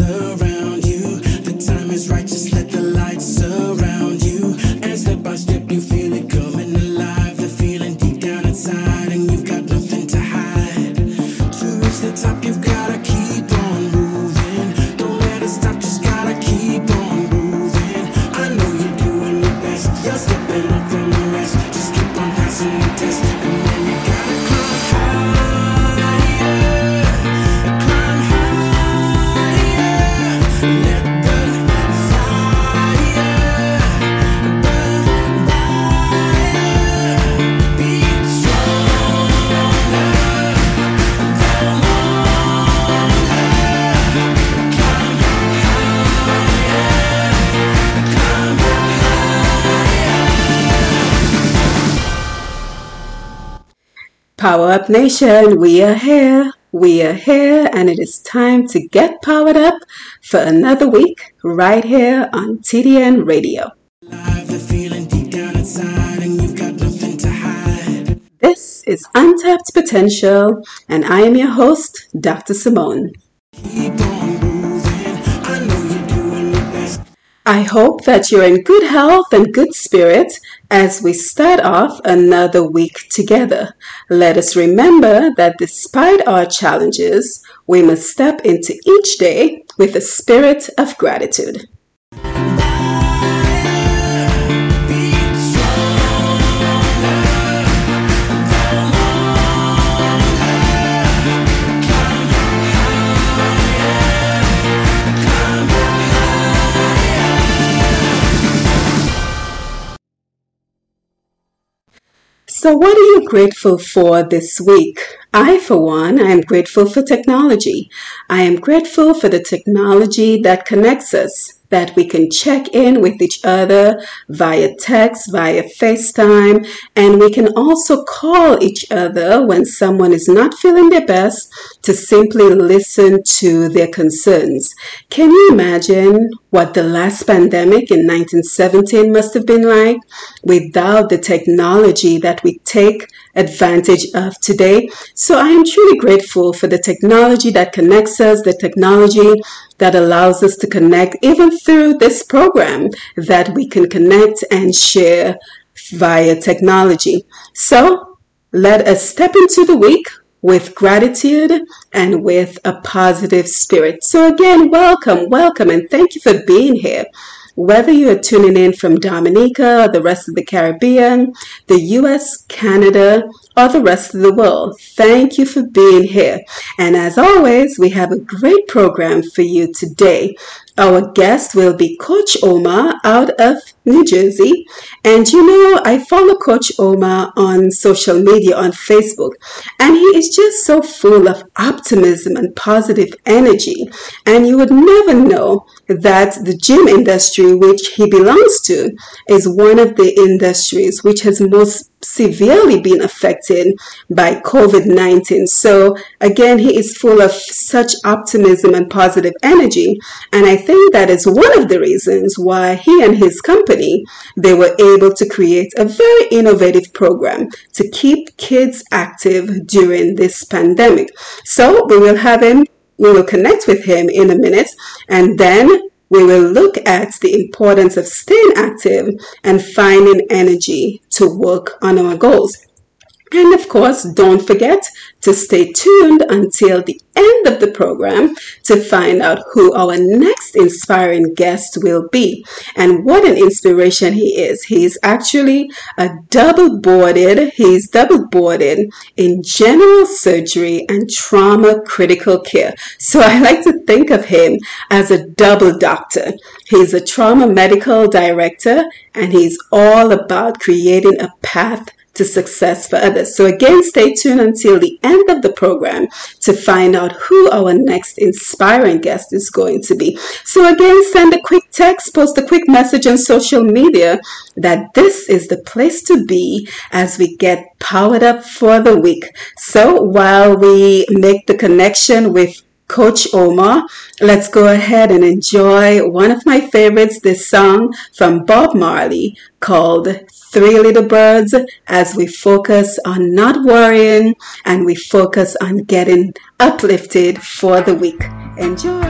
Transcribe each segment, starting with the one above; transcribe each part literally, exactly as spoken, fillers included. around you. The time is right, just let the light surround you. And step by step you feel it coming alive. The feeling deep down inside, and you've got nothing to hide. To reach the top you've gotta keep on moving. Don't let it stop, just gotta keep on moving. I know you're doing your best, you're stepping up from the rest. Just keep on passing the test, and then you gotta climb high. Power Up Nation, we are here, we are here, and it is time to get powered up for another week right here on T D N Radio. This is Untapped Potential, and I am your host, Doctor Simone. I hope that you're in good health and good spirit as we start off another week together. Let us remember that despite our challenges, we must step into each day with a spirit of gratitude. So what are you grateful for this week? I, for one, I am grateful for technology. I am grateful for the technology that connects us, that we can check in with each other via text, via FaceTime, and we can also call each other when someone is not feeling their best to simply listen to their concerns. Can you imagine what the last pandemic in nineteen seventeen must have been like without the technology that we take advantage of today? So I am truly grateful for the technology that connects us, the technology that allows us to connect even through this program, that we can connect and share via technology. So let us step into the week with gratitude and with a positive spirit. So again, welcome, welcome, and thank you for being here. Whether you are tuning in from Dominica or the rest of the Caribbean, the U S, Canada, or the rest of the world, thank you for being here. And as always, we have a great program for you today. Our guest will be Coach Omar out of New Jersey. And you know, I follow Coach Omar on social media, on Facebook, and he is just so full of optimism and positive energy. And you would never know that the gym industry, which he belongs to, is one of the industries which has most severely been affected by COVID nineteen. So again, he is full of such optimism and positive energy, and I think that is one of the reasons why he and his company, they were able to create a very innovative program to keep kids active during this pandemic. So we will have him, we will connect with him in a minute, and then we will look at the importance of staying active and finding energy to work on our goals. And of course, don't forget to stay tuned until the end of the program to find out who our next inspiring guest will be. And what an inspiration he is. He's actually a double boarded, he's double boarded in general surgery and trauma critical care. So I like to think of him as a double doctor. He's a trauma medical director, and he's all about creating a path to success for others. So again, stay tuned until the end of the program to find out who our next inspiring guest is going to be. So again, send a quick text, post a quick message on social media that this is the place to be as we get powered up for the week. So while we make the connection with Coach Omar, let's go ahead and enjoy one of my favorites, this song from Bob Marley called Three Little Birds, as we focus on not worrying and we focus on getting uplifted for the week. Enjoy.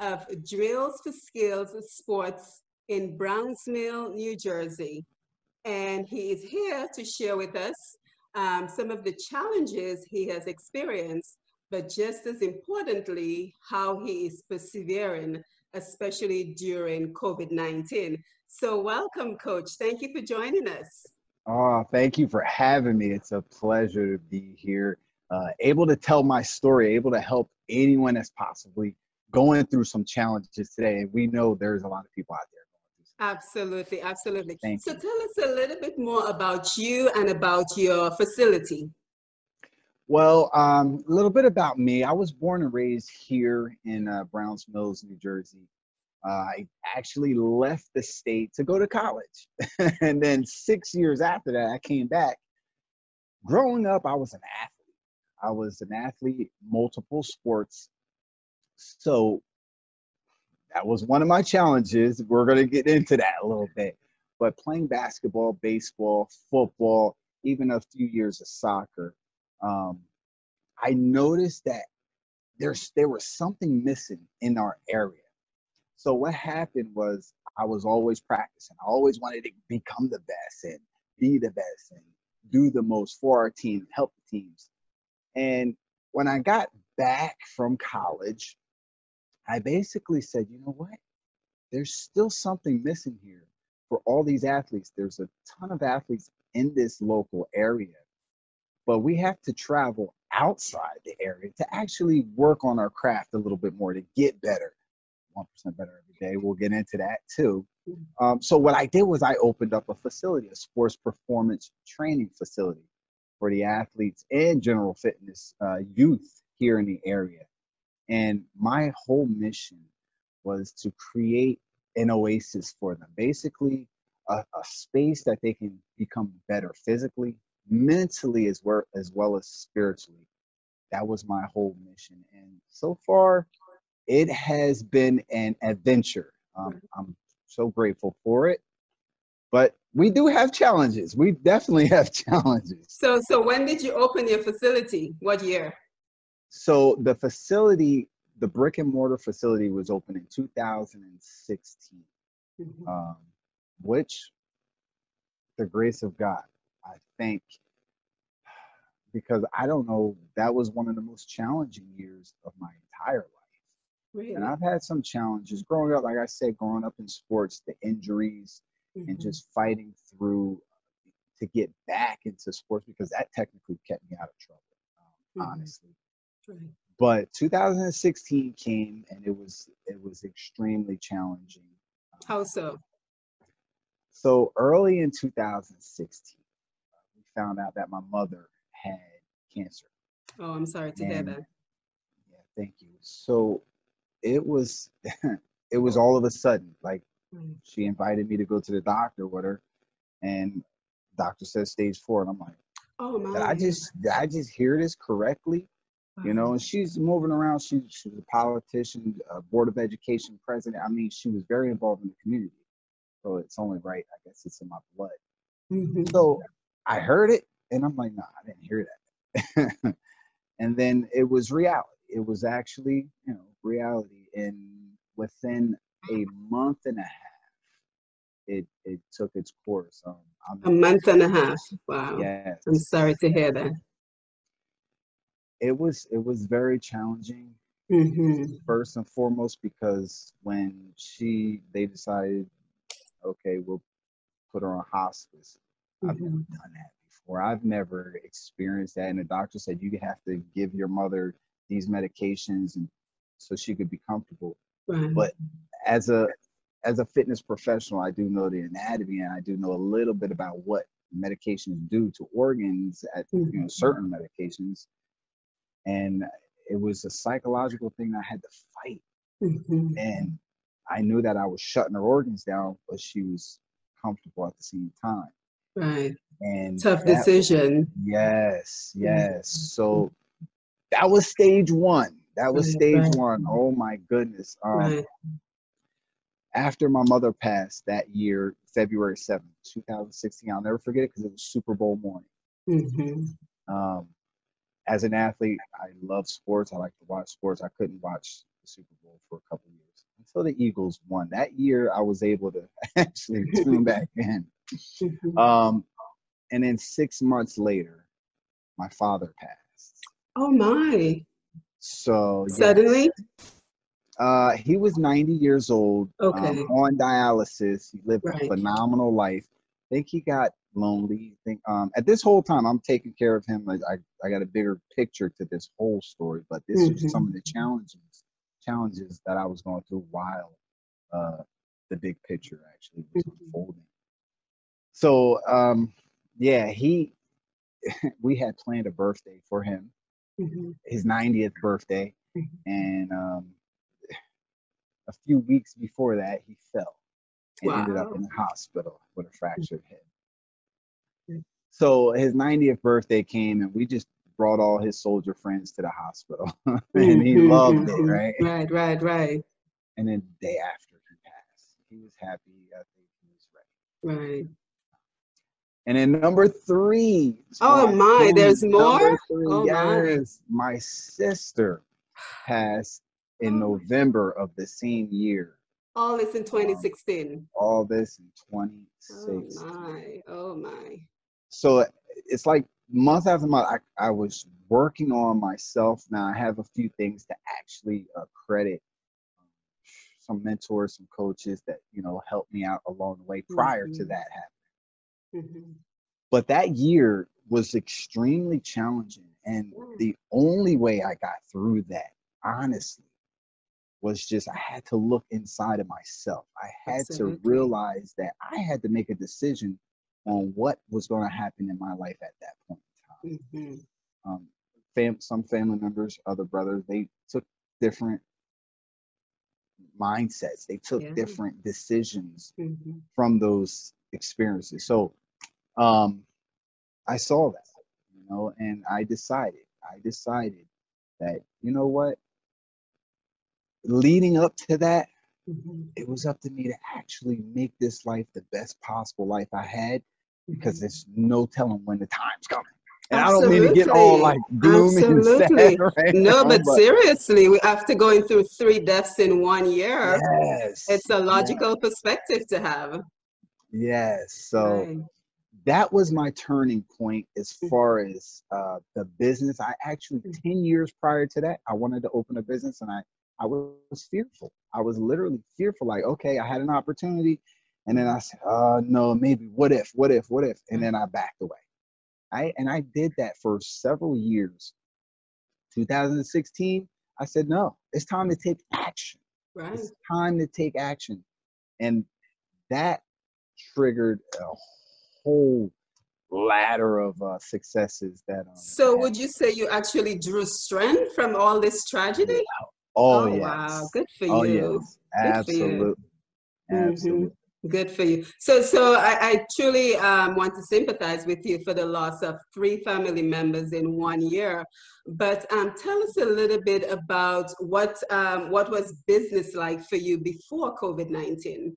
Of Drills for Skills Sports in Browns Mills, New Jersey. And he is here to share with us um, some of the challenges he has experienced, but just as importantly, how he is persevering, especially during COVID nineteen. So welcome, Coach. Thank you for joining us. Oh, thank you for having me. It's a pleasure to be here, uh, able to tell my story, able to help anyone as possibly going through some challenges today. We know there's a lot of people out there. Absolutely, absolutely. Thank so you. Tell us a little bit more about you and about your facility. Well, um, a little bit about me. I was born and raised here in uh, Browns Mills, New Jersey. Uh, I actually left the state to go to college. And then six years after that, I came back. Growing up, I was an athlete. I was an athlete, multiple sports. So that was one of my challenges. We're going to get into that a little bit. But playing basketball, baseball, football, even a few years of soccer, um, I noticed that there's there was something missing in our area. So what happened was I was always practicing. I always wanted to become the best and be the best and do the most for our team, help the teams. And when I got back from college, I basically said, you know what? There's still something missing here for all these athletes. There's a ton of athletes in this local area, but we have to travel outside the area to actually work on our craft a little bit more to get better. one percent better every day. We'll get into that too. Um, so what I did was I opened up a facility, a sports performance training facility for the athletes and general fitness uh, youth here in the area. And my whole mission was to create an oasis for them, basically a, a space that they can become better physically, mentally, as well, as well as spiritually. That was my whole mission. And so far, it has been an adventure. Um, I'm so grateful for it. But we do have challenges. We definitely have challenges. So, so when did you open your facility? What year? So the facility, the brick and mortar facility, was opened in two thousand sixteen, mm-hmm. um, which, the grace of God, I think, because I don't know, that was one of the most challenging years of my entire life. Really? And I've had some challenges growing up. Like I said, growing up in sports, the injuries, mm-hmm. and just fighting through to get back into sports, because that technically kept me out of trouble, um, mm-hmm. honestly. Right. But two thousand sixteen came, and it was it was extremely challenging. Um, How so? So early in two thousand sixteen, uh, we found out that my mother had cancer. Oh, I'm sorry to and, hear that. Yeah, thank you. So it was it was all of a sudden. Like, mm-hmm. she invited me to go to the doctor with her, and the doctor says stage four, and I'm like, oh my! Did I just did I just hear this correctly? You know, and she's moving around. She, she was a politician, a Board of Education president. I mean, she was very involved in the community. So it's only right, I guess it's in my blood. Mm-hmm. So I heard it, and I'm like, nah, I didn't hear that. And then it was reality. It was actually, you know, reality. And within a month and a half, it, it took its course. Um, I'm a month and a half. Wow. Yes. I'm sorry to hear that. It was it was very challenging, mm-hmm. first and foremost, because when she they decided, okay, we'll put her on hospice. Mm-hmm. I've never done that before. I've never experienced that. And the doctor said you have to give your mother these medications and so she could be comfortable. Right. But as a as a fitness professional, I do know the anatomy, and I do know a little bit about what medications do to organs at mm-hmm. you know, certain medications. And it was a psychological thing I had to fight. Mm-hmm. And I knew that I was shutting her organs down, but she was comfortable at the same time. Right. And tough that, decision. Yes, yes. So that was stage one. That was stage right. one. Oh, my goodness. Um, right. After my mother passed that year, February seventh, two thousand sixteen, I'll never forget it because it was Super Bowl morning. Mm-hmm. Um. As an athlete, I love sports. I like to watch sports. I couldn't watch the Super Bowl for a couple of years until the Eagles won. That year, I was able to actually tune back in. Um, and then six months later, my father passed. Oh, my. So suddenly? Yes. Uh, he was ninety years old, okay. um, on dialysis. He lived right. a phenomenal life. I think he got lonely. I think um, at this whole time, I'm taking care of him. Like I, I got a bigger picture to this whole story, but this mm-hmm. is some of the challenges, challenges that I was going through while uh, the big picture actually was mm-hmm. unfolding. So um, yeah, he, we had planned a birthday for him, mm-hmm. his ninetieth birthday, mm-hmm. and um, a few weeks before that, he fell. And wow. ended up in the hospital with a fractured head. Mm-hmm. So his ninetieth birthday came, and we just brought all his soldier friends to the hospital. And mm-hmm. he loved it, right? Right, right, right. And then the day after he passed, he was happy. I think he was ready. Right. And then number three. Oh, my, my there's more? Three, oh, yes. My. my sister passed in oh. November of the same year. All this in twenty sixteen. Um, all this in twenty sixteen. Oh my, oh my. So it's like month after month, I, I was working on myself. Now I have a few things to actually uh, credit um, some mentors, some coaches that, you know, helped me out along the way prior mm-hmm. to that happening. Mm-hmm. But that year was extremely challenging. And yeah. the only way I got through that, honestly, was just I had to look inside of myself. I had Absolutely. to realize that I had to make a decision on what was going to happen in my life at that point in time. Mm-hmm. Um, fam- some family members, other brothers, they took different mindsets. They took yeah. different decisions mm-hmm. from those experiences. So um, I saw that, you know, and I decided, I decided that, you know what, leading up to that, mm-hmm. it was up to me to actually make this life the best possible life I had, because mm-hmm. there's no telling when the time's coming. And absolutely. I don't mean to get all like gloomy absolutely. and sad right No, now, but, but seriously, we after going through three deaths in one year, yes, it's a logical yeah. perspective to have. Yes. So right. that was my turning point as far as uh, the business. I actually, mm-hmm. ten years prior to that, I wanted to open a business, and I, I was fearful. I was literally fearful. Like, okay, I had an opportunity, and then I said, uh, no, maybe, what if, what if, what if? And then I backed away. I, and I did that for several years. two thousand sixteen, I said, no, it's time to take action. Right. It's time to take action. And that triggered a whole ladder of uh, successes that. Um, so would you say you actually drew strength from all this tragedy? Yeah. Oh, oh yes. Wow. Good for oh, you. Yes. Absolutely. Absolutely. Mm-hmm. Good for you. So, so I, I truly um, want to sympathize with you for the loss of three family members in one year. But um, tell us a little bit about what um, what was business like for you before COVID nineteen.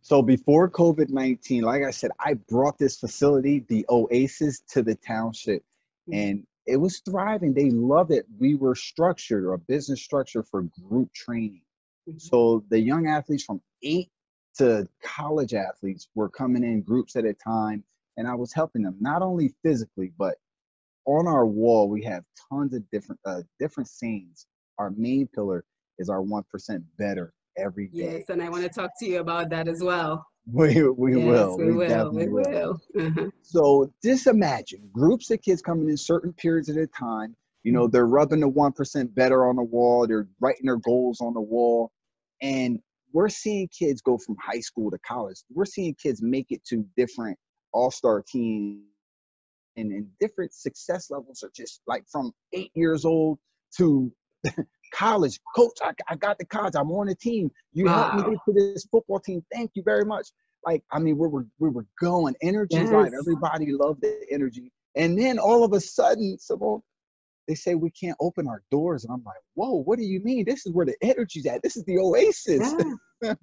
So before COVID nineteen, like I said, I brought this facility, the Oasis, to the township, mm-hmm. and it was thriving. They loved it. We were structured, or a business structure for group training. Mm-hmm. So the young athletes from eight to college athletes were coming in groups at a time, and I was helping them, not only physically, but on our wall, we have tons of different uh, different scenes. Our main pillar is our one percent better every day. Yes, and I want to talk to you about that as well. We, we yes, will. We, we will. Definitely we will. will. Uh-huh. So just imagine groups of kids coming in certain periods at a time. You know, they're rubbing the one percent better on the wall. They're writing their goals on the wall. And we're seeing kids go from high school to college. We're seeing kids make it to different all-star teams, and, and different success levels are just like from eight years old to college. Coach, I, I got to college. I'm on the team. You wow. helped me get to this football team. Thank you very much. Like, I mean, we were, we were going. Energy is yes. right. Everybody loved the energy. And then all of a sudden, Simone, they say we can't open our doors. And I'm like, whoa, what do you mean? This is where the energy's at. This is the Oasis. Yeah.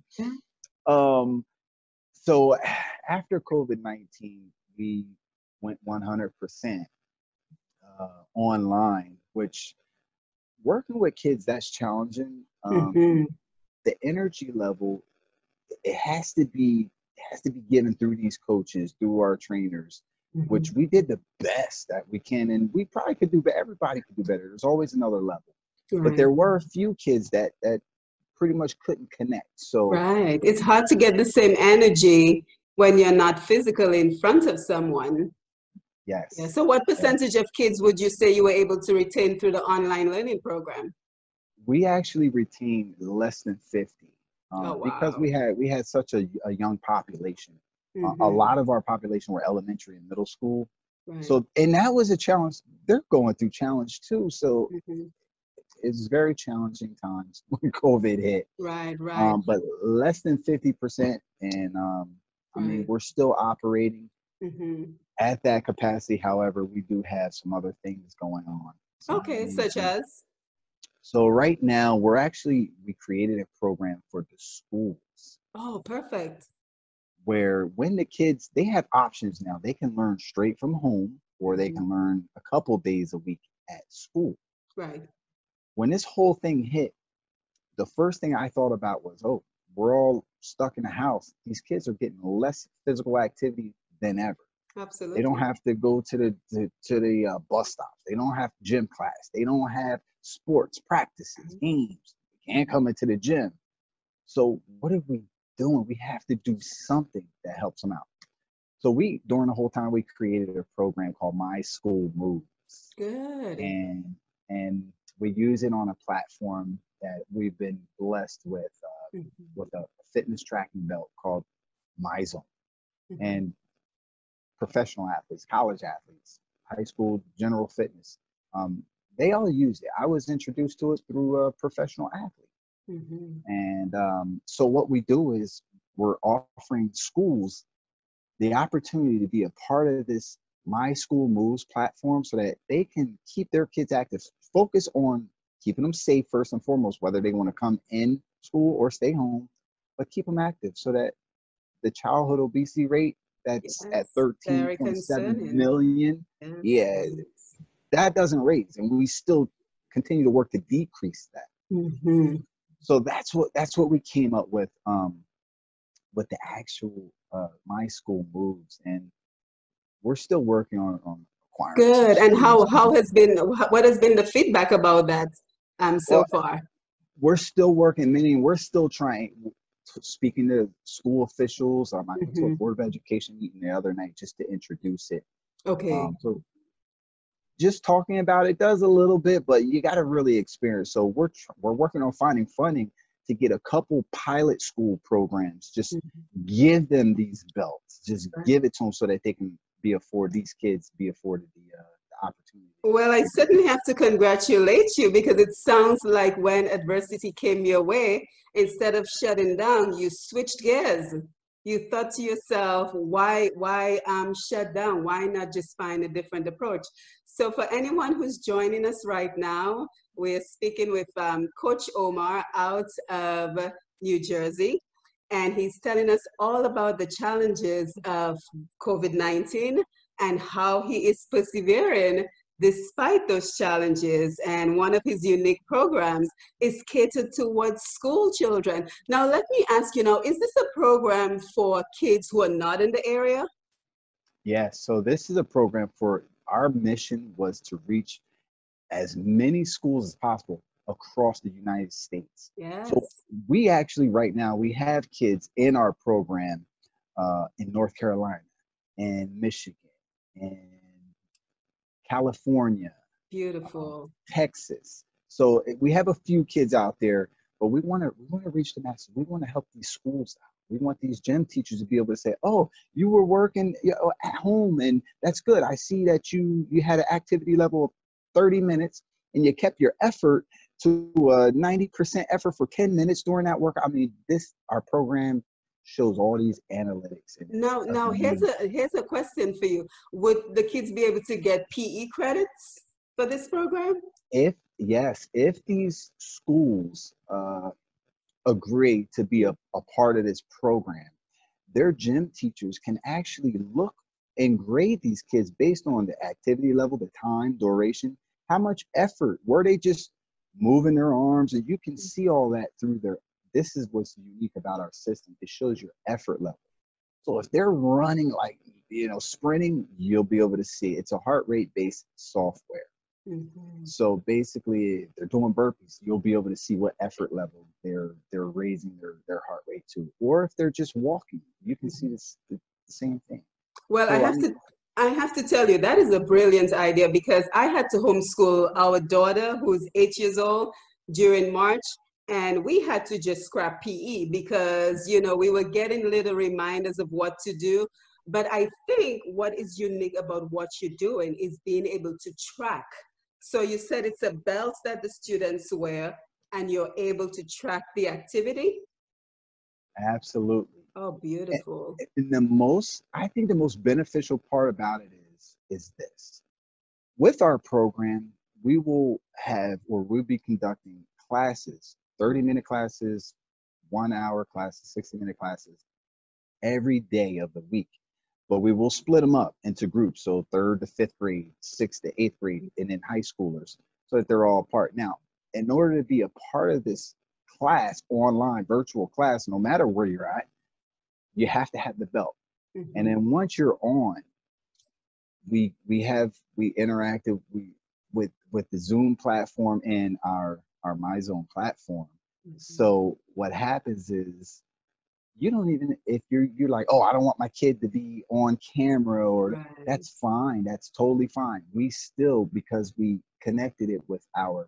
um, so after COVID nineteen, we went one hundred percent uh, online, which working with kids, that's challenging. Um, mm-hmm. The energy level, it has to be, it has to be given through these coaches, through our trainers. Mm-hmm. Which we did the best that we can, and we probably could do, but everybody could do better. There's always another level. Right. But there were a few kids that that pretty much couldn't connect. So right, it's hard to get the same energy when you're not physically in front of someone. Yes. Yeah. So what percentage yes. of kids would you say you were able to retain through the online learning program? We actually retained less than fifty um, oh, wow. because we had we had such a, a young population. Mm-hmm. A lot of our population were elementary and middle school. Right. So, and that was a challenge. They're going through challenge too. So mm-hmm. it's very challenging times when COVID hit. Right, right. Um, but less than fifty percent. And um, I right. mean, we're still operating mm-hmm. at that capacity. However, we do have some other things going on. So okay, I mean, such so, as? So right now we're actually, we created a program for the schools. Oh, perfect. Where when the kids, they have options now. They can learn straight from home, or they can learn a couple days a week at school. Right. When this whole thing hit, the first thing I thought about was, oh, we're all stuck in the house. These kids are getting less physical activity than ever. Absolutely. They don't have to go to the to, to the uh, bus stops. They don't have gym class. They don't have sports practices, games. They can't come into the gym. So what did we do? Doing, we have to do something that helps them out. So we, during the whole time, we created a program called My School Moves. Good. And and we use it on a platform that we've been blessed with, uh, mm-hmm. with a fitness tracking belt called MyZone. Mm-hmm. And professional athletes, college athletes, high school general fitness, um, they all used it. I was introduced to it through a professional athlete. Mm-hmm. And um, so what we do is we're offering schools the opportunity to be a part of this My School Moves platform so that they can keep their kids active, focus on keeping them safe first and foremost, whether they want to come in school or stay home, but keep them active so that the childhood obesity rate that's yes, at thirteen point seven million, yes. yeah, that doesn't raise, and we still continue to work to decrease that. Mm-hmm. So that's what that's what we came up with um, with the actual uh, My School Moves, and we're still working on, on acquiring. Good. And how how has been what has been the feedback about that um, so well, far? We're still working, meaning we're still trying. Speaking to school officials, um, I went to a Board of Education meeting the other night just to introduce it. Okay. Um, so just talking about it does a little bit, but you got to really experience. So we're tr- we're working on finding funding to get a couple pilot school programs. Just mm-hmm. give them these belts. Just right. give it to them so that they can be afford these kids be afforded the. Uh, opportunity. Well, I certainly have to congratulate you, because it sounds like when adversity came your way, instead of shutting down, you switched gears. You thought to yourself, why why um shut down? Why not just find a different approach? So for anyone who's joining us right now, we're speaking with um, Coach Omar out of New Jersey, and he's telling us all about the challenges of COVID nineteen and how he is persevering despite those challenges. And one of his unique programs is catered towards school children. Now, let me ask you now, is this a program for kids who are not in the area? Yes, so this is a program for, our mission was to reach as many schools as possible across the United States. Yes. So we actually, right now, we have kids in our program uh, in North Carolina and Michigan, and California, beautiful um, Texas. So we have a few kids out there, but we want to we want to reach the masses. We want to help these schools out. We want these gym teachers to be able to say, "Oh, you were working you know, at home, and that's good. I see that you you had an activity level of thirty minutes, and you kept your effort to uh, ninety percent effort for ten minutes during that work." I mean, this our program shows all these analytics. No, no, here's a here's a question for you. Would the kids be able to get P E credits for this program? If, yes, if these schools uh, agree to be a, a part of this program, their gym teachers can actually look and grade these kids based on the activity level, the time, duration, how much effort, were they just moving their arms, and you can see all that through their. This is what's unique about our system. It shows your effort level. So if they're running like, you know, sprinting, you'll be able to see. It's a heart rate-based software. Mm-hmm. So basically, if they're doing burpees, you'll be able to see what effort level they're they're raising their, their heart rate to. Or if they're just walking, you can see this, the, the same thing. Well, so I have I mean, to... I have to tell you, that is a brilliant idea, because I had to homeschool our daughter, who's eight years old, during March. And we had to just scrap P E because, you know, we were getting little reminders of what to do. But I think what is unique about what you're doing is being able to track. So you said it's a belt that the students wear, and you're able to track the activity? Absolutely. Oh, beautiful. And the most, I think the most beneficial part about it is, is this. With our program, we will have, or we'll be conducting classes, thirty minute classes, one hour classes, sixty minute classes every day of the week. But we will split them up into groups. So third to fifth grade, sixth to eighth grade, and then high schoolers, so that they're all apart. Now, in order to be a part of this class, online virtual class, no matter where you're at, you have to have the belt. Mm-hmm. And then once you're on, we, we have, we interacted we, with, with the Zoom platform and our, our MyZone platform. Mm-hmm. So what happens is, you don't even, if you're you're like, oh, I don't want my kid to be on camera, or right. that's fine, that's totally fine. We still, because we connected it with our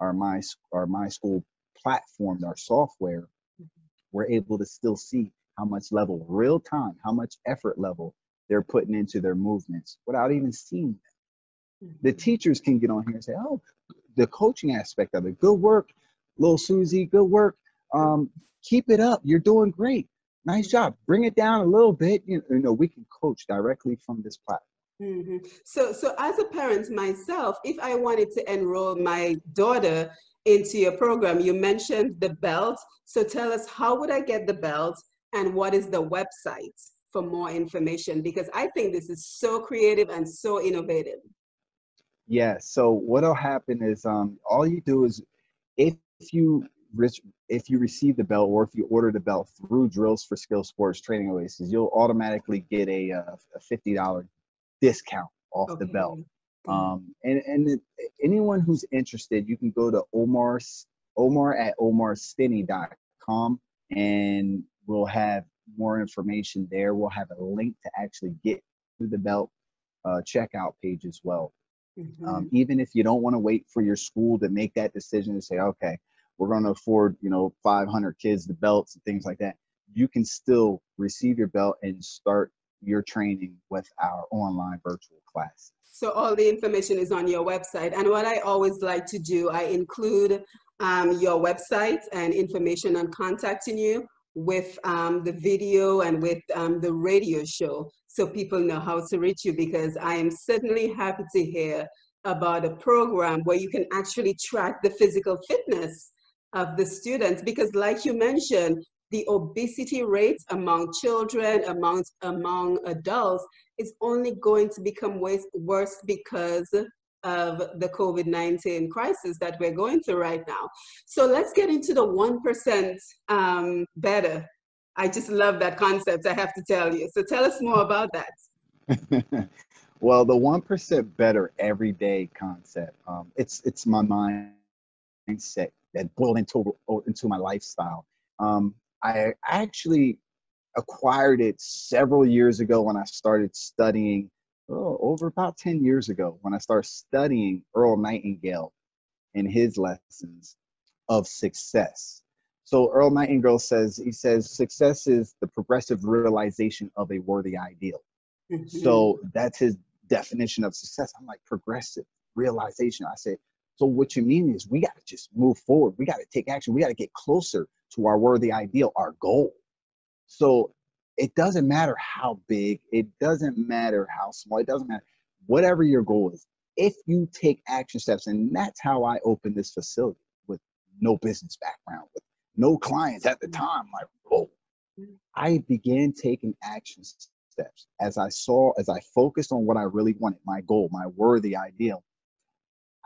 our my our my school platform, our software, mm-hmm. we're able to still see how much level, real time, how much effort level they're putting into their movements without even seeing them. The teachers can get on here and say, oh, the coaching aspect of it. Good work, little Susie. Good work. Um, keep it up. You're doing great. Nice job. Bring it down a little bit. You know, we can coach directly from this platform. Mm-hmm. So, so as a parent myself, if I wanted to enroll my daughter into your program, you mentioned the belt. So tell us, how would I get the belt, and what is the website for more information? Because I think this is so creative and so innovative. Yeah. So what'll happen is, um, all you do is, if you if you receive the belt, or if you order the belt through Drills for Skills Sports Training Oasis, you'll automatically get a, a fifty dollar discount off okay. the belt. Um, and and it, anyone who's interested, you can go to Omar Omar at Omar Stenney dot com, and we'll have more information there. We'll have a link to actually get to the belt uh, checkout page as well. Mm-hmm. Um, even if you don't want to wait for your school to make that decision to say, okay, we're going to afford, you know, five hundred kids the belts and things like that, you can still receive your belt and start your training with our online virtual class. So all the information is on your website. And what I always like to do, I include um, your website and information on contacting you with um, the video and with um, the radio show, so people know how to reach you, because I am certainly happy to hear about a program where you can actually track the physical fitness of the students, because like you mentioned, the obesity rates among children, among, among adults, is only going to become worse because of the COVID nineteen crisis that we're going through right now. So let's get into the one percent um, better. I just love that concept, I have to tell you. So tell us more about that. Well, the one percent better everyday concept, um, it's, it's my mindset that boiled into, into my lifestyle. Um, I actually acquired it several years ago when I started studying, oh, over about ten years ago, when I started studying Earl Nightingale and his lessons of success. So Earl Nightingale says, he says, success is the progressive realization of a worthy ideal. Mm-hmm. So that's his definition of success. I'm like, progressive realization. I said, so what you mean is we got to just move forward. We got to take action. We got to get closer to our worthy ideal, our goal. So it doesn't matter how big, it doesn't matter how small, it doesn't matter, whatever your goal is, if you take action steps. And that's how I opened this facility, with no business background, with no clients at the time. Like, oh, I began taking action steps as I saw, as I focused on what I really wanted, my goal, my worthy ideal.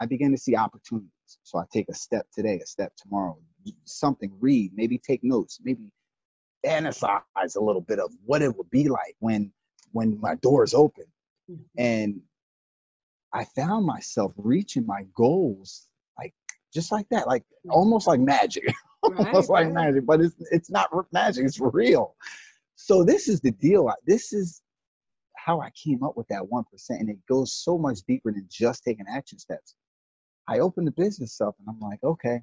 I began to see opportunities. So I take a step today, a step tomorrow, something, read, maybe take notes, maybe fantasize a little bit of what it would be like when, when my doors open. Mm-hmm. And I found myself reaching my goals, like, just like that, like mm-hmm. almost like magic, right, almost right. like magic, but it's, it's not magic, it's real. So this is the deal. This is how I came up with that one percent. And it goes so much deeper than just taking action steps. I opened the business up and I'm like, okay,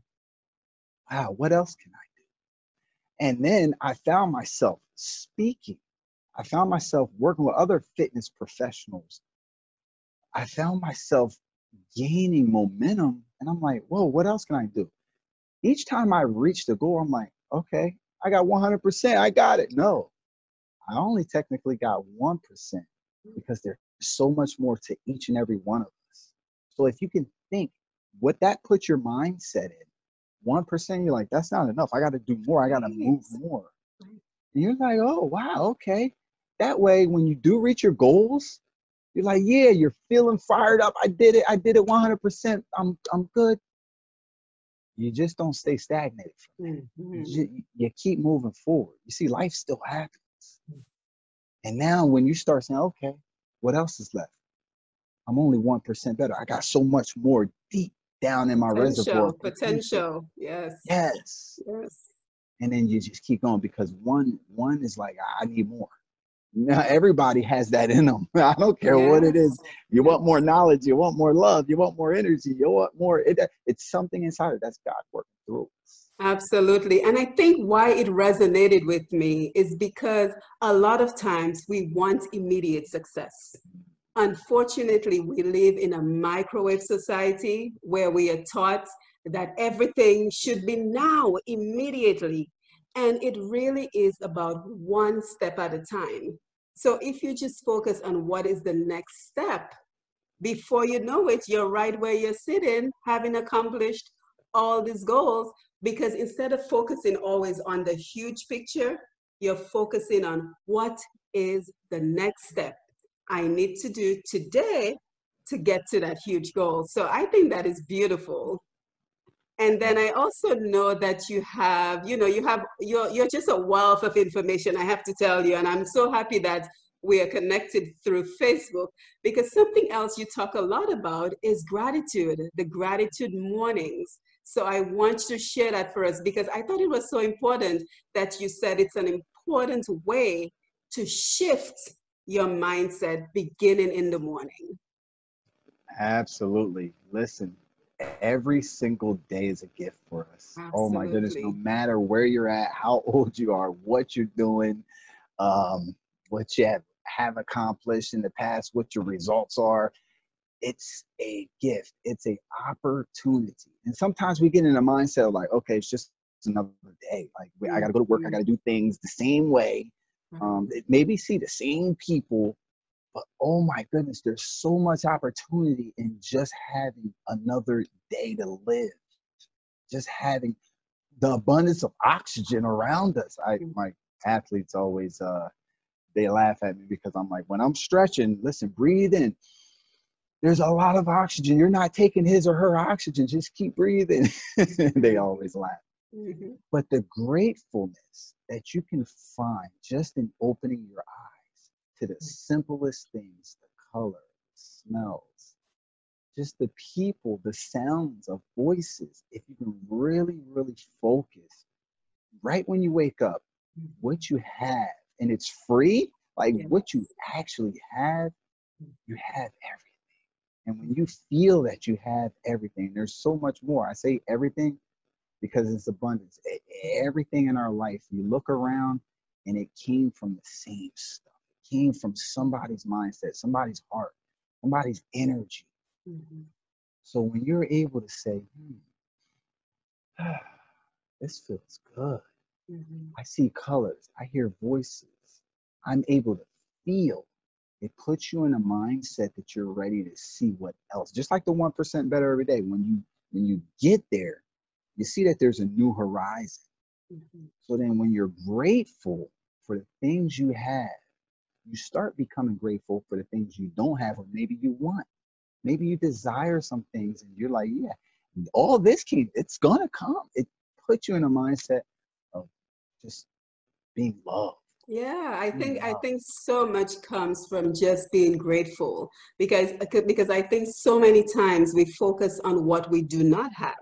wow, what else can I do? And then I found myself speaking. I found myself working with other fitness professionals. I found myself gaining momentum. And I'm like, whoa, what else can I do? Each time I reached the goal, I'm like, okay, I got one hundred percent. I got it. No, I only technically got one percent, because there's so much more to each and every one of us. So if you can think what that puts your mindset in, one percent, you're like, that's not enough. I got to do more. I got to move more. And you're like, oh, wow, okay. That way, when you do reach your goals, you're like, yeah, you're feeling fired up. I did it. I did it one hundred percent. I'm, I'm good. You just don't stay stagnated. Mm-hmm. you, you keep moving forward. You see, life still happens. And now when you start saying, okay, what else is left? I'm only one percent better. I got so much more deep down in my potential, reservoir. Potential, yes. Yes. Yes. And then you just keep going, because one one is like, I need more. Now everybody has that in them. I don't care yes. what it is. You want more knowledge. You want more love. You want more energy. You want more. It, it's something inside of that's God working through. Absolutely. And I think why it resonated with me is because a lot of times we want immediate success. Unfortunately, we live in a microwave society where we are taught that everything should be now, immediately. And it really is about one step at a time. So if you just focus on what is the next step, before you know it, you're right where you're sitting, having accomplished all these goals, because instead of focusing always on the huge picture, you're focusing on what is the next step I need to do today to get to that huge goal. So I think that is beautiful. And then I also know that you have, you know, you have, you're, you're just a wealth of information, I have to tell you. And I'm so happy that we are connected through Facebook, because something else you talk a lot about is gratitude, the gratitude mornings. So I want you to share that for us, because I thought it was so important that you said it's an important way to shift your mindset beginning in the morning. Absolutely. Listen, every single day is a gift for us. Absolutely. Oh my goodness, no matter where you're at, how old you are, what you're doing, um, what you have, have accomplished in the past, what your results are, it's a gift. It's an opportunity. And sometimes we get in a mindset of like, okay, it's just another day. Like, I got to go to work. I got to do things the same way. Um, maybe see the same people, but oh my goodness, there's so much opportunity in just having another day to live, just having the abundance of oxygen around us. I, my athletes always, uh, they laugh at me because I'm like, when I'm stretching, listen, breathe in. There's a lot of oxygen. You're not taking his or her oxygen. Just keep breathing. They always laugh. Mm-hmm. But the gratefulness that you can find just in opening your eyes to the simplest things, the colors, smells, just the people, the sounds of voices. If you can really, really focus right when you wake up, what you have, and it's free, like yeah. what you actually have, you have everything. And when you feel that you have everything, there's so much more. I say everything, because it's abundance. Everything in our life, you look around and it came from the same stuff. It came from somebody's mindset, somebody's heart, somebody's energy. Mm-hmm. So when you're able to say, hmm, ah, this feels good. Mm-hmm. I see colors. I hear voices. I'm able to feel. It puts you in a mindset that you're ready to see what else. Just like the one percent better every day. When you, when you get there, you see that there's a new horizon. Mm-hmm. So then when you're grateful for the things you have, you start becoming grateful for the things you don't have, or maybe you want. Maybe you desire some things and you're like, yeah, all this can, it's gonna come. It puts you in a mindset of just being loved. Yeah, I think I think so much comes from just being grateful, because because I think so many times we focus on what we do not have,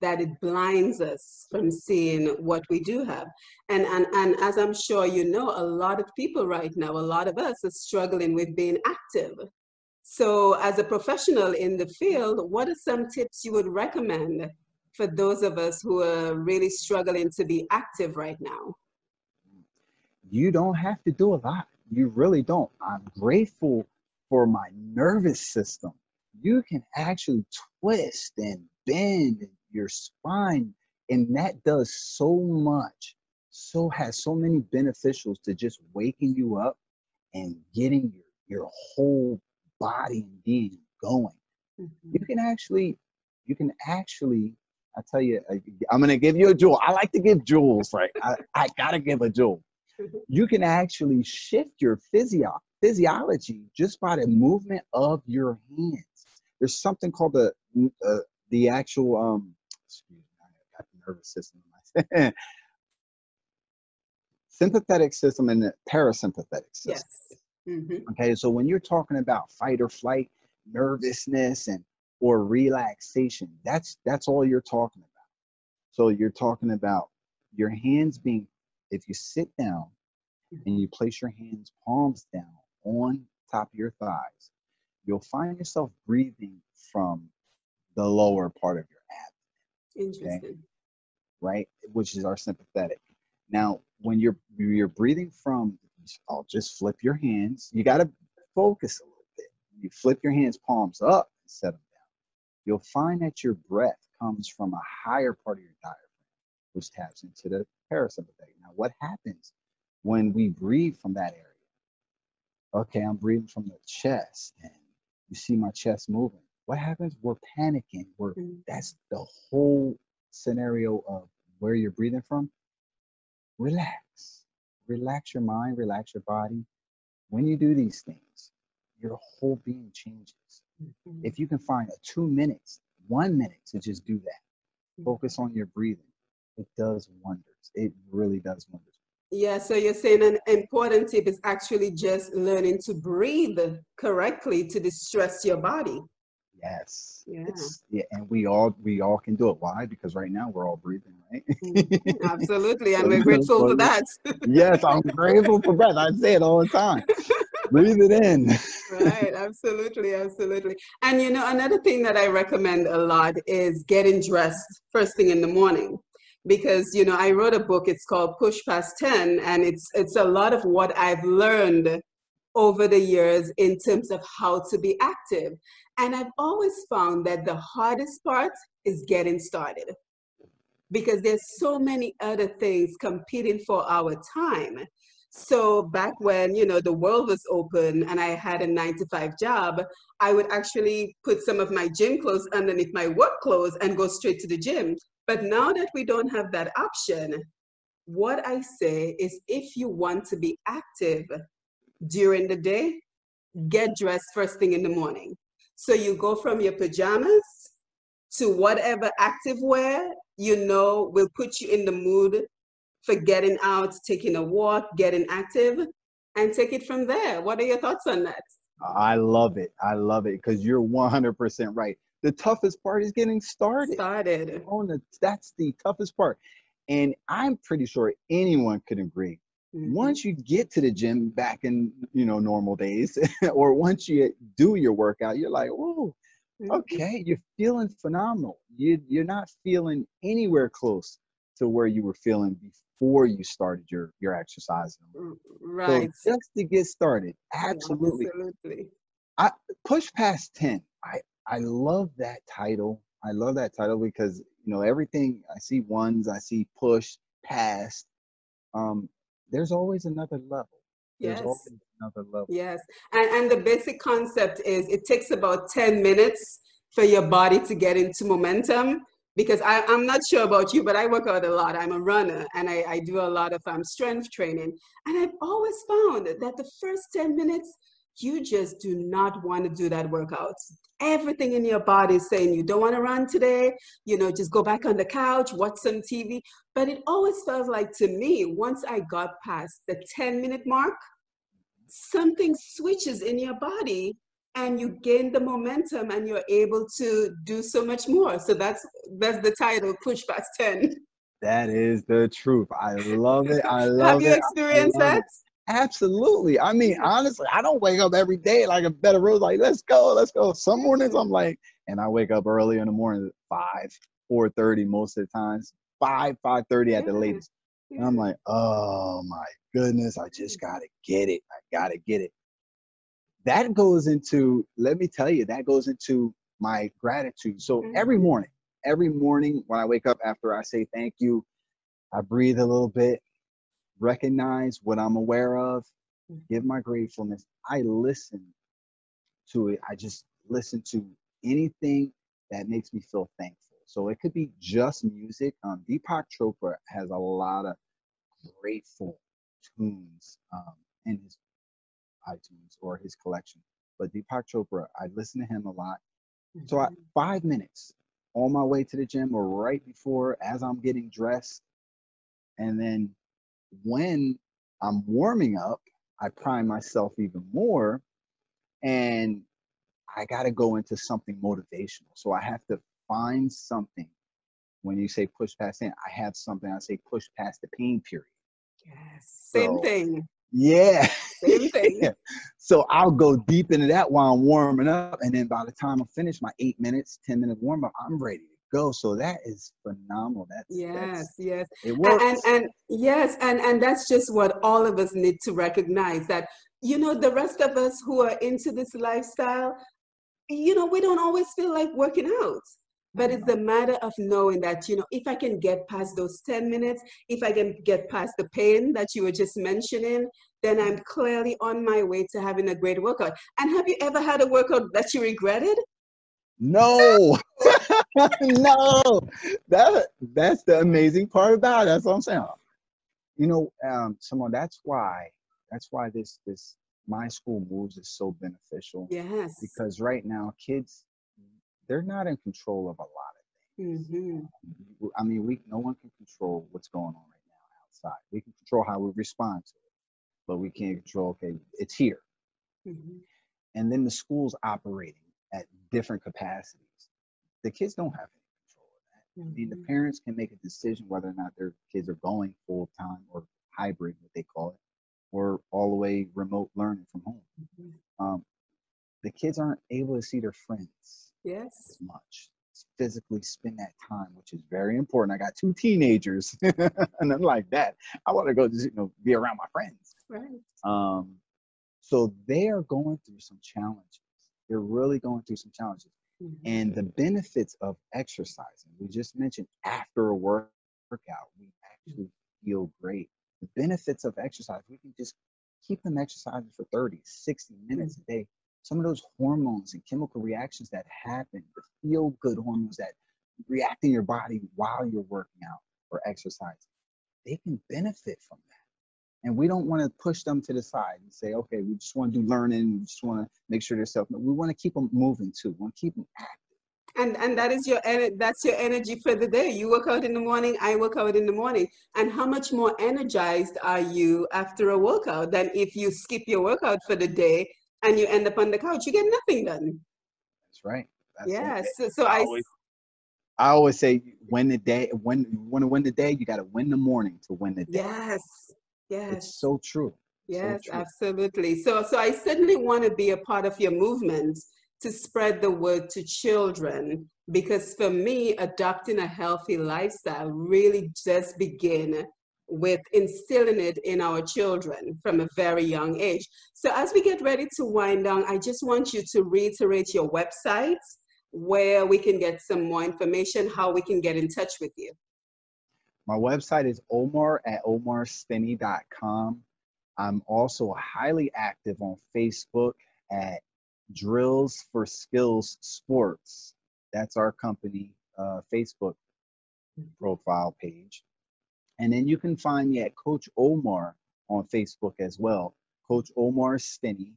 that it blinds us from seeing what we do have. And, and, and as I'm sure you know, a lot of people right now, a lot of us are struggling with being active. So as a professional in the field, what are some tips you would recommend for those of us who are really struggling to be active right now? You don't have to do a lot. You really don't. I'm grateful for my nervous system. You can actually twist and bend your spine, and that does so much, so has so many beneficials to just waking you up and getting your, your whole body and being going. Mm-hmm. You can actually, you can actually, I tell you, I'm gonna give you a jewel. I like to give jewels, right? I, I gotta give a jewel. You can actually shift your physio physiology just by the movement of your hands. There's something called the, uh, the actual, um, excuse me, I got the nervous system in my sympathetic system and the parasympathetic system. Yes. Mm-hmm. Okay, so when you're talking about fight or flight, nervousness, and or relaxation, that's that's all you're talking about. So you're talking about your hands being, if you sit down and you place your hands palms down on top of your thighs, you'll find yourself breathing from the lower part of your abdomen. Interesting. Okay? Right? Which is our sympathetic. Now, when you're you're breathing from, I'll just flip your hands. You got to focus a little You flip your hands palms up and set them down. You'll find that your breath comes from a higher part of your diaphragm, which taps into the parasympathetic. Now, what happens when we breathe from that area? Okay, I'm breathing from the chest, and you see my chest moving. What happens? We're panicking. We're, that's the whole scenario of where you're breathing from. Relax. Relax your mind. Relax your body. When you do these things, your whole being changes. Mm-hmm. If you can find a two minutes, one minute to just do that, focus on your breathing. It does wonders. It really does wonders. Yeah, so you're saying an important tip is actually just learning to breathe correctly to distress your body. Yes. Yeah. yeah. And we all we all can do it. Why? Because right now we're all breathing, right? Mm-hmm. Absolutely. And so we're grateful for that. Yes, I'm grateful for breath. I say it all the time. Breathe it in. Right. Absolutely. Absolutely. And you know, another thing that I recommend a lot is getting dressed first thing in the morning. Because, you know, I wrote a book, it's called Push Past Ten, and it's it's a lot of what I've learned over the years in terms of how to be active. And I've always found that the hardest part is getting started, because there's so many other things competing for our time. So back when, you know, the world was open and I had a nine to five job, I would actually put some of my gym clothes underneath my work clothes and go straight to the gym. But now that we don't have that option, what I say is if you want to be active during the day, get dressed first thing in the morning. So you go from your pajamas to whatever active wear, you know, will put you in the mood for getting out, taking a walk, getting active, and take it from there. What are your thoughts on that? I love it. I love it because you're one hundred percent right. The toughest part is getting started. Started. On the, that's the toughest part. And I'm pretty sure anyone could agree. Mm-hmm. Once you get to the gym back in, you know, normal days, or once you do your workout, you're like, whoa, okay, you're feeling phenomenal. You, you're not feeling anywhere close to where you were feeling before you started your, your exercise. Right. So just to get started. Absolutely. Absolutely. I, Push Past ten. I, I love that title. I love that title because, you know, everything I see ones, I see push, past. Um, there's always another level. There's yes. always another level. Yes. And, and the basic concept is it takes about ten minutes for your body to get into momentum. Because I, I'm not sure about you, but I work out a lot. I'm a runner and I, I do a lot of um, strength training. And I've always found that the first ten minutes, you just do not want to do that workout. Everything in your body is saying you don't want to run today, you know, just go back on the couch, watch some T V. But it always felt like to me, once I got past the ten minute mark, something switches in your body and you gain the momentum and you're able to do so much more. So that's, that's the title, Push Past ten. That is the truth. I love it. I love it. Have you experienced that? Absolutely. I mean, honestly, I don't wake up every day like a bed of roses, like, let's go, let's go. Some mornings I'm like, and I wake up early in the morning, five, four thirty most of the times, five, five thirty at the latest. And I'm like, oh my goodness, I just got to get it. I got to get it. That goes into, let me tell you, that goes into my gratitude. So every morning, every morning when I wake up after I say thank you, I breathe a little bit. Recognize what I'm aware of, give my gratefulness. I listen to it. I just listen to anything that makes me feel thankful. So it could be just music. Um, Deepak Chopra has a lot of grateful tunes um, in his iTunes or his collection. But Deepak Chopra, I listen to him a lot. So I, five minutes on my way to the gym or right before as I'm getting dressed, and then when I'm warming up, I prime myself even more and I got to go into something motivational. So I have to find something. When you say push past in, I have something. I say push past the pain period. Yes. Same so, thing. Yeah. Same thing. yeah. So I'll go deep into that while I'm warming up. And then by the time I finish my eight minutes, ten minute warm up, I'm ready to go. So that is phenomenal. That's, yes, that's, yes. It works. And, and yes, and, and that's just what all of us need to recognize, that, you know, the rest of us who are into this lifestyle, you know, we don't always feel like working out. But it's a matter of knowing that, you know, if I can get past those ten minutes, if I can get past the pain that you were just mentioning, then I'm clearly on my way to having a great workout. And have you ever had a workout that you regretted? No, no, that, that's the amazing part about it. That's what I'm saying. You know, um, Simone, that's why, that's why this, this My School Moves is so beneficial. Yes. Because right now kids, they're not in control of a lot of things. Mm-hmm. I mean, we no one can control what's going on right now outside. We can control how we respond to it, but we can't control, okay, it's here. Mm-hmm. And then the school's operating at different capacities. The kids don't have any control of that. Mm-hmm. I mean, the parents can make a decision whether or not their kids are going full-time or hybrid, what they call it, or all the way remote learning from home. Mm-hmm. Um, the kids aren't able to see their friends. Yes. As much. Physically spend that time, which is very important. I got two teenagers and I'm like that. I want to go just, you know, be around my friends. Right. Um, so they are going through some challenges. They're really going through some challenges. Mm-hmm. And the benefits of exercising, we just mentioned after a work, workout, we actually mm-hmm. feel great. The benefits of exercise, we can just keep them exercising for thirty, sixty minutes mm-hmm. a day. Some of those hormones and chemical reactions that happen, the feel-good hormones that react in your body while you're working out or exercising, they can benefit from that. And we don't want to push them to the side and say, okay, we just want to do learning, we just want to make sure they're self. We want to keep them moving too. We want to keep them active. And and that is your that's your energy for the day. You work out in the morning, I work out in the morning. And how much more energized are you after a workout than if you skip your workout for the day and you end up on the couch, you get nothing done. That's right. That's yeah. So, so I, I, always, I always say, win the day. When you want to win the day, you got to win the morning to win the day. Yes. Yes. It's so true. It's yes, so true. Absolutely. So, so I certainly want to be a part of your movement to spread the word to children, because for me, adopting a healthy lifestyle really does begin with instilling it in our children from a very young age. So as we get ready to wind down, I just want you to reiterate your website, where we can get some more information, how we can get in touch with you. My website is Omar at Omar Stenney dot com. I'm also highly active on Facebook at Drills for Skills Sports. That's our company uh, Facebook profile page. And then you can find me at Coach Omar on Facebook as well, Coach Omar Stenney.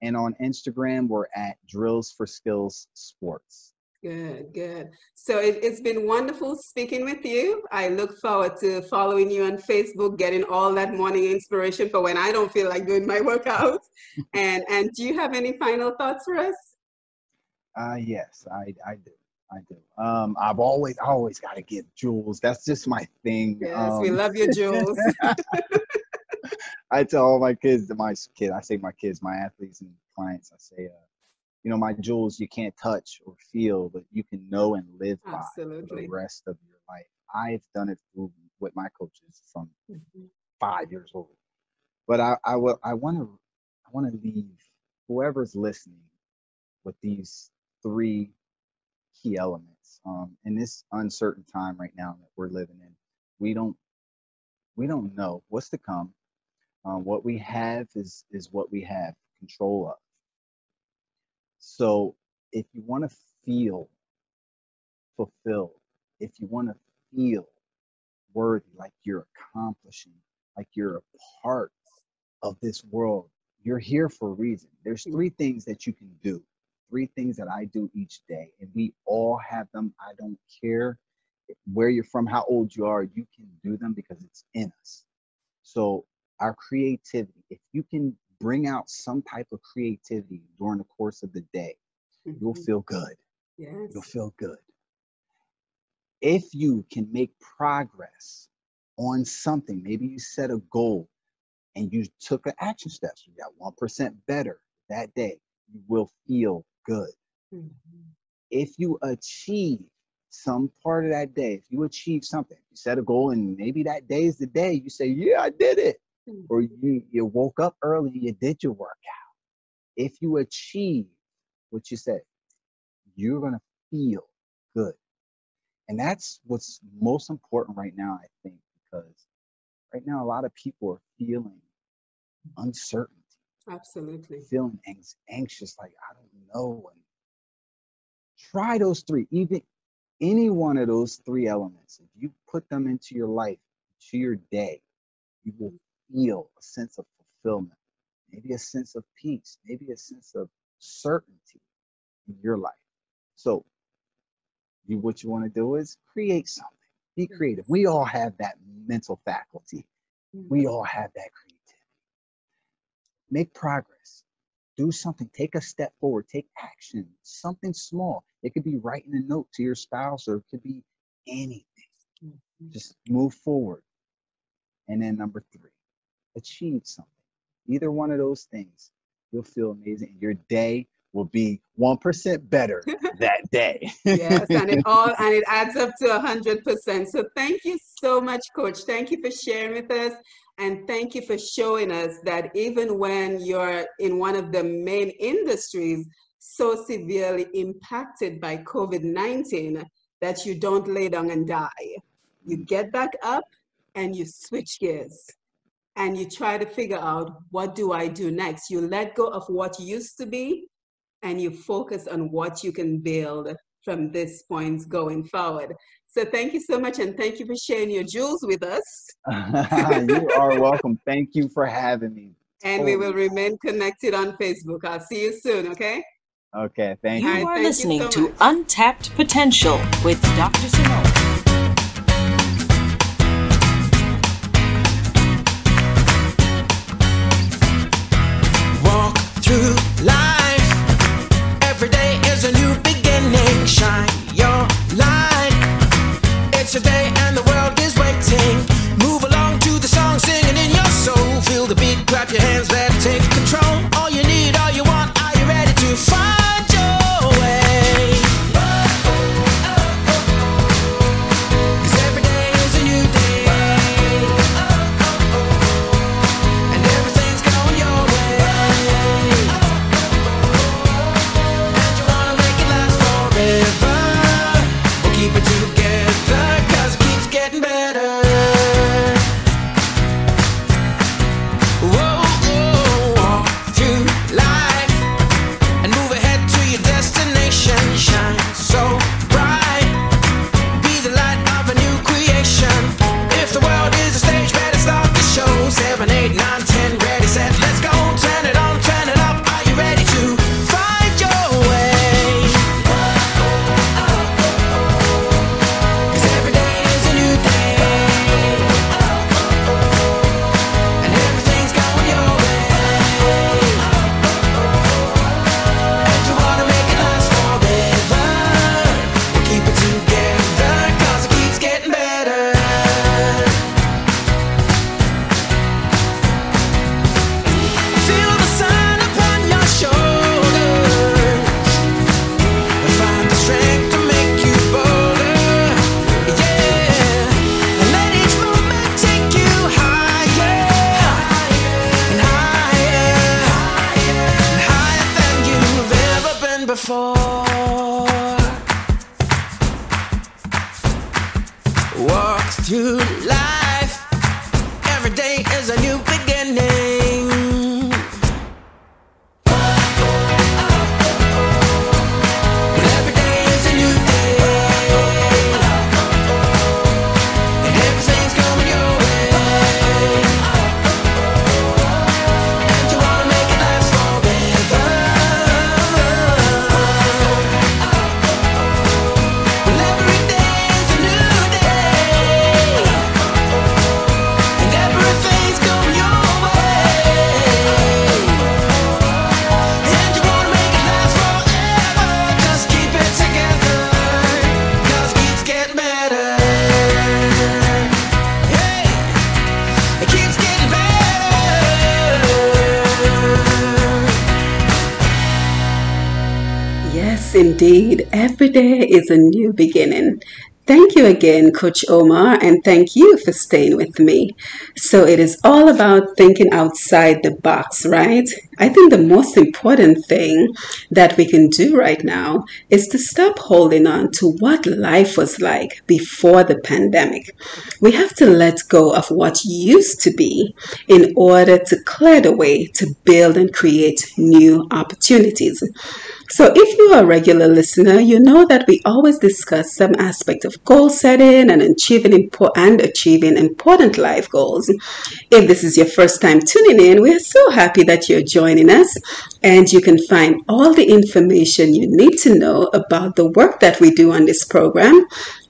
And on Instagram, we're at Drills for Skills Sports. Good, good. So it, it's been wonderful speaking with you. I look forward to following you on Facebook, getting all that morning inspiration for when I don't feel like doing my workout. and and do you have any final thoughts for us? Uh, yes, I, I do. I do. Um, I've always, I always got to give jewels. That's just my thing. Yes, um, we love your jewels. I tell all my kids, my kid, I say my kids, my athletes and clients, I say, uh, you know, my jewels you can't touch or feel, but you can know and live Absolutely. By for the rest of your life. I've done it through, with my coaches from mm-hmm. five years old. But I, I will, I want to, I want to leave whoever's listening with these three key elements. Um, in this uncertain time right now that we're living in, we don't we don't know what's to come. Uh, what we have is is what we have control of. So if you want to feel fulfilled, if you want to feel worthy, like you're accomplishing, like you're a part of this world, you're here for a reason. There's three things that you can do. Three things that I do each day, and we all have them. I don't care where you're from, how old you are, you can do them because it's in us. So our creativity, if you can bring out some type of creativity during the course of the day, mm-hmm. you'll feel good. Yes. You'll feel good. If you can make progress on something, maybe you set a goal and you took an action step, so you got one percent better that day, you will feel good. Mm-hmm. If you achieve some part of that day, if you achieve something, you set a goal, and maybe that day is the day you say, yeah, I did it. Mm-hmm. Or you, you woke up early, you did your workout. If you achieve what you said, you're going to feel good. And that's what's most important right now, I think, because right now a lot of people are feeling uncertainty. Absolutely. Feeling anxious, like, I don't know. And try those three, even any one of those three elements. If you put them into your life, to your day, you will feel a sense of fulfillment, maybe a sense of peace, maybe a sense of certainty in your life. So you, what you want to do is create something. Be creative. We all have that mental faculty. We all have that creativity. Make progress. Do something. Take a step forward. Take action. Something small. It could be writing a note to your spouse, or it could be anything. Mm-hmm. Just move forward. And then number three, achieve something. Either one of those things, you'll feel amazing. Your day will be one percent better that day. Yes, and it all and it adds up to one hundred percent. So thank you so much, Coach. Thank you for sharing with us. And thank you for showing us that even when you're in one of the main industries so severely impacted by COVID nineteen, that you don't lay down and die. You get back up and you switch gears. And you try to figure out, what do I do next? You let go of what used to be, and you focus on what you can build from this point going forward. So thank you so much, and thank you for sharing your jewels with us. You are welcome. Thank you for having me. And oh, we will remain connected on Facebook. I'll see you soon, okay? Okay, thank you. You are listening to Untapped Potential with Doctor Simone. Walk through life. Every day is a new beginning. Shine your light. It's a day and the world is waiting. Move along to the song singing in your soul. Feel the beat, clap your hands, let it take control. All you need, all you want, are you ready to find your way? Cause every day is a new day. And everything's going your way. And you wanna make it last forever. We'll keep it together, cause it keeps getting better. Whoa, whoa, walk through life and move ahead to your destination. Shine so bright, be the light of a new creation. If the world is a stage, better start the show. Seven, eight, nine, ten, ready, set, let's go. Turn it on, turn it up. Are you ready to find your way? Cause every day is a new day. And everything's going your way. And you wanna make it last forever. We'll keep it together, cause it keeps getting better. Feel the sun upon your shoulders. Find the strength to make you bolder. Yeah. And let each moment take you higher. And higher. And higher than you've ever been before. Walk through life. Every day is a new beginning. But every day is a new day. And everything's going your way. And you wanna make it last forever. Well, every day is a new day. Yes, indeed. Every day is a new beginning. Thank you again, Coach Omar, and thank you for staying with me. So it is all about thinking outside the box, right? I think the most important thing that we can do right now is to stop holding on to what life was like before the pandemic. We have to let go of what used to be in order to clear the way to build and create new opportunities. So if you are a regular listener, you know that we always discuss some aspect of goal setting and achieving impo- and achieving important life goals. If this is your first time tuning in, we are so happy that you're joining us, and you can find all the information you need to know about the work that we do on this program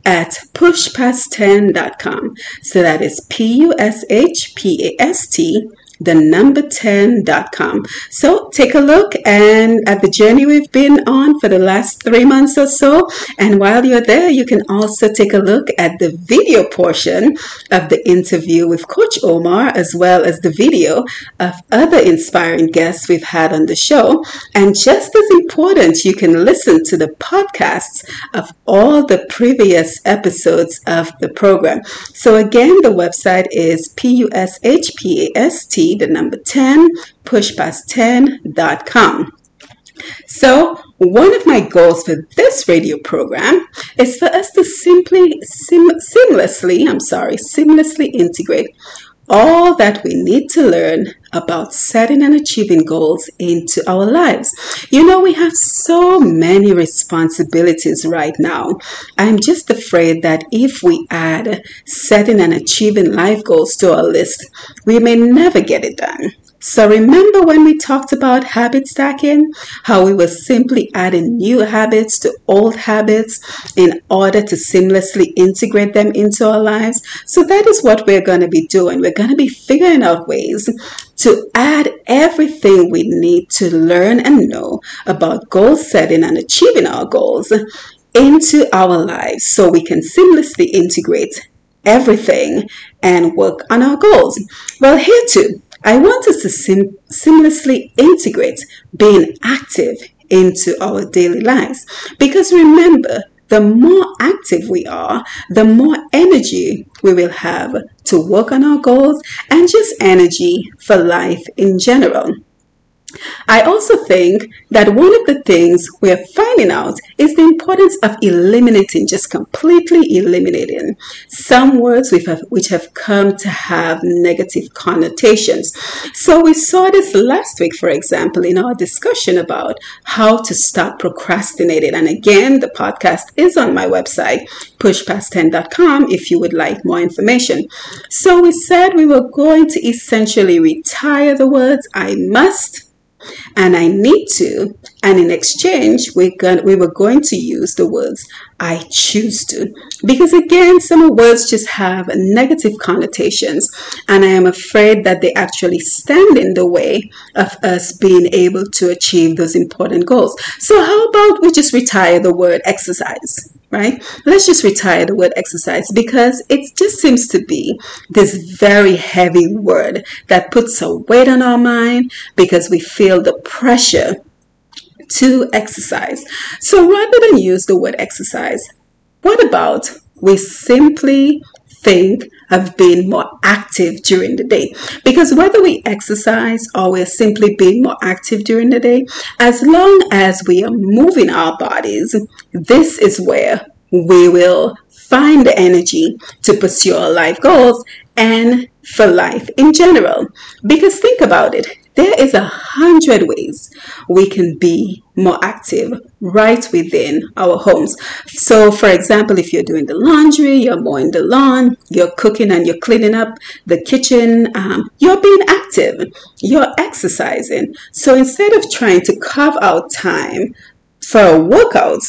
at push past ten dot com. So that is P U S H P A S T the number ten dot com. So take a look and at the journey we've been on for the last three months or so. And while you're there, you can also take a look at the video portion of the interview with Coach Omar, as well as the video of other inspiring guests we've had on the show. And just as important, you can listen to the podcasts of all the previous episodes of the program. So again, the website is P U S H P A S T the number ten, push past ten dot com. So one of my goals for this radio program is for us to simply, sim- seamlessly, I'm sorry, seamlessly integrate all that we need to learn about setting and achieving goals into our lives. You know, we have so many responsibilities right now. I'm just afraid that if we add setting and achieving life goals to our list, we may never get it done. So remember when we talked about habit stacking, how we were simply adding new habits to old habits in order to seamlessly integrate them into our lives? So that is what we're going to be doing. We're going to be figuring out ways to add everything we need to learn and know about goal setting and achieving our goals into our lives so we can seamlessly integrate everything and work on our goals. Well, here too, I want us to sim- seamlessly integrate being active into our daily lives. Because remember, the more active we are, the more energy we will have to work on our goals and just energy for life in general. I also think that one of the things we're finding out is the importance of eliminating, just completely eliminating, some words which have, which have come to have negative connotations. So we saw this last week, for example, in our discussion about how to stop procrastinating. And again, the podcast is on my website, push past ten dot com, if you would like more information. So we said we were going to essentially retire the words, I must, and I need to, and in exchange, we're going, we were going to use the words, I choose to. Because again, some words just have negative connotations, and I am afraid that they actually stand in the way of us being able to achieve those important goals. So how about we just retire the word exercise, right? Let's just retire the word exercise, because it just seems to be this very heavy word that puts a weight on our mind because we feel the pressure to exercise. So rather than use the word exercise, what about we simply think of being more active during the day? Because whether we exercise or we're simply being more active during the day, as long as we are moving our bodies, this is where we will find the energy to pursue our life goals and for life in general. Because think about it, there is a hundred ways we can be more active right within our homes. So for example, if you're doing the laundry, you're mowing the lawn, you're cooking and you're cleaning up the kitchen, um, you're being active, you're exercising. So instead of trying to carve out time for a workout,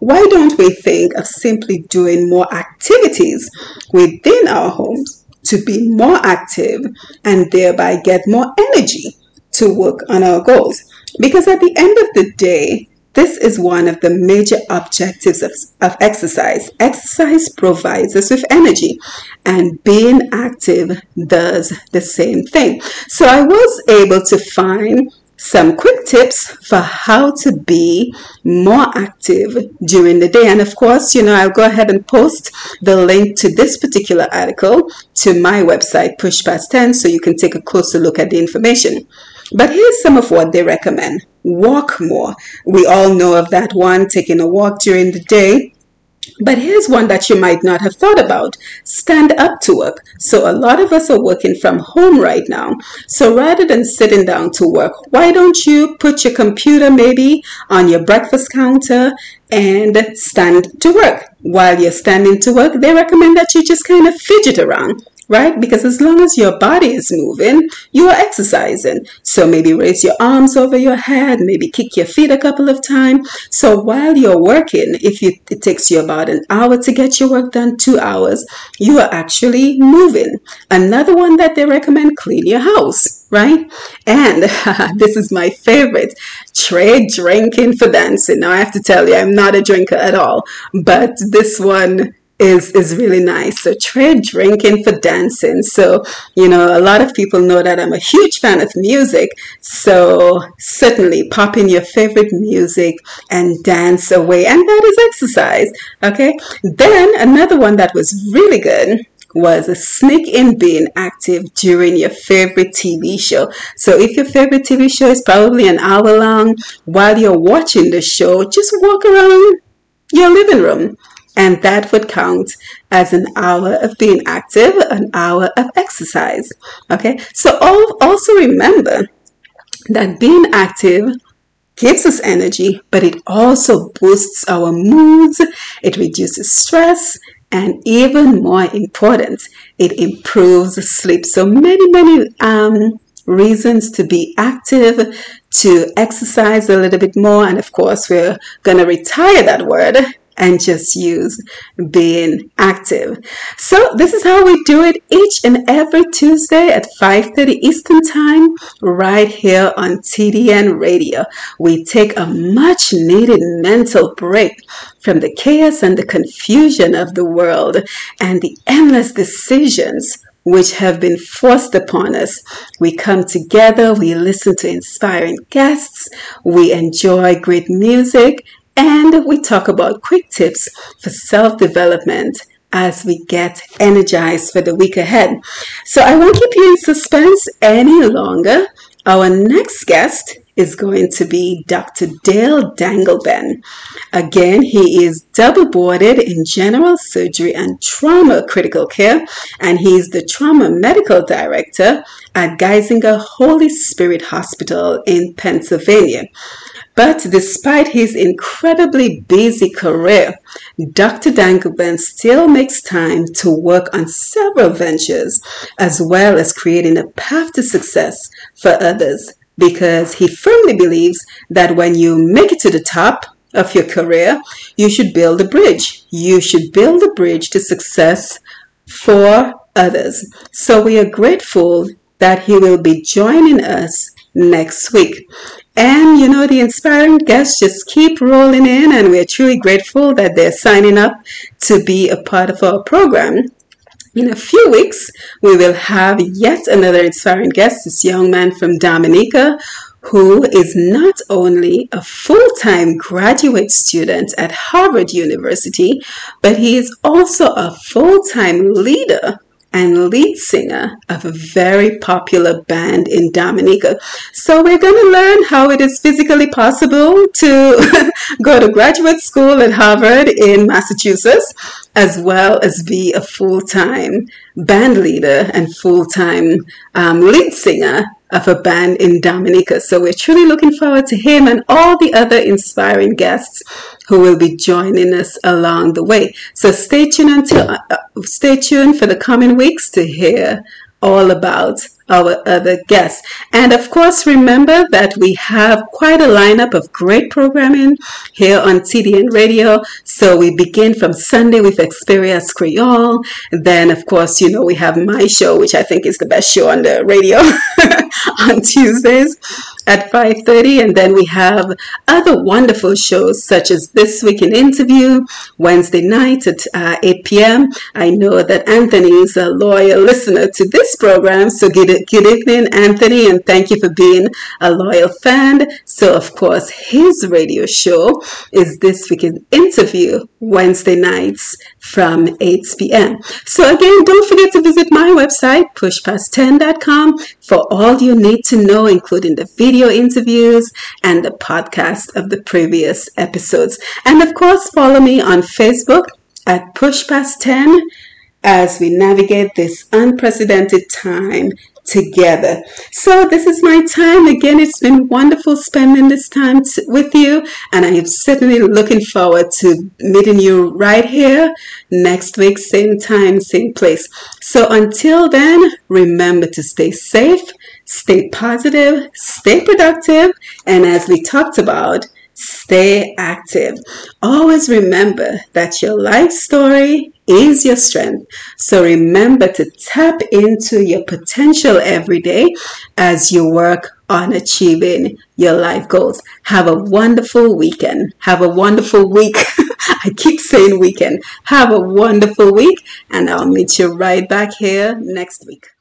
why don't we think of simply doing more activities within our homes to be more active and thereby get more energy to work on our goals? Because at the end of the day, this is one of the major objectives of, of exercise. Exercise provides us with energy, and being active does the same thing. So I was able to find some quick tips for how to be more active during the day. And of course, you know, I'll go ahead and post the link to this particular article to my website, Push Past Ten, so you can take a closer look at the information. But here's some of what they recommend. Walk more. We all know of that one, taking a walk during the day. But here's one that you might not have thought about. Stand up to work. So a lot of us are working from home right now. So rather than sitting down to work, why don't you put your computer maybe on your breakfast counter and stand to work? While you're standing to work, they recommend that you just kind of fidget around, right? Because as long as your body is moving, you are exercising. So maybe raise your arms over your head, maybe kick your feet a couple of times. So while you're working, if you, it takes you about an hour to get your work done, two hours, you are actually moving. Another one that they recommend, clean your house, right? And this is my favorite, trade drinking for dancing. Now I have to tell you, I'm not a drinker at all, but this one is is really nice. So trade drinking for dancing. So, you know, a lot of people know that I'm a huge fan of music. So certainly pop in your favorite music and dance away. And that is exercise. Okay. Then another one that was really good was a sneak in being active during your favorite T V show. So if your favorite T V show is probably an hour long, while you're watching the show, just walk around your living room. And that would count as an hour of being active, an hour of exercise. Okay, so also remember that being active gives us energy, but it also boosts our moods, it reduces stress, and even more important, it improves sleep. So many, many um, reasons to be active, to exercise a little bit more, and of course, we're going to retire that word and just use being active. So this is how we do it each and every Tuesday at five thirty Eastern Time, right here on T D N Radio. We take a much needed mental break from the chaos and the confusion of the world and the endless decisions which have been forced upon us. We come together, we listen to inspiring guests, we enjoy great music, and we talk about quick tips for self-development as we get energized for the week ahead. So I won't keep you in suspense any longer. Our next guest is going to be Doctor Dale Dangleben. Again, he is double-boarded in general surgery and trauma critical care, and he's the trauma medical director at Geisinger Holy Spirit Hospital in Pennsylvania. But despite his incredibly busy career, Doctor Dangleben still makes time to work on several ventures, as well as creating a path to success for others, because he firmly believes that when you make it to the top of your career, you should build a bridge. You should build a bridge to success for others. So we are grateful that he will be joining us next week. And you know, the inspiring guests just keep rolling in, and we're truly grateful that they're signing up to be a part of our program. In a few weeks, we will have yet another inspiring guest, this young man from Dominica, who is not only a full-time graduate student at Harvard University, but he is also a full-time leader and lead singer of a very popular band in Dominica. So we're going to learn how it is physically possible to go to graduate school at Harvard in Massachusetts, as well as be a full-time band leader and full-time um, lead singer of a band in Dominica. So we're truly looking forward to him and all the other inspiring guests who will be joining us along the way. So stay tuned until uh, stay tuned for the coming weeks to hear all about our other guests. And of course, remember that we have quite a lineup of great programming here on T D N Radio. So we begin from Sunday with Experience Creole. And then, of course, you know, we have my show, which I think is the best show on the radio on Tuesdays at five thirty. And then we have other wonderful shows such as This Week in Interview, Wednesday night at uh, eight p.m. I know that Anthony is a loyal listener to this program, so give it Good evening, Anthony, and thank you for being a loyal fan. So, of course, his radio show is This Week in Interview, Wednesday nights from eight p m So, again, don't forget to visit my website, push past ten dot com, for all you need to know, including the video interviews and the podcast of the previous episodes. And, of course, follow me on Facebook at Push Past Ten, as we navigate this unprecedented time together. So this is my time. Again, it's been wonderful spending this time t- with you, and I am certainly looking forward to meeting you right here next week, same time, same place. So until then, remember to stay safe, stay positive, stay productive, and as we talked about, stay active. Always remember that your life story is your strength. So remember to tap into your potential every day as you work on achieving your life goals. Have a wonderful weekend. Have a wonderful week. I keep saying weekend. Have a wonderful week, and I'll meet you right back here next week.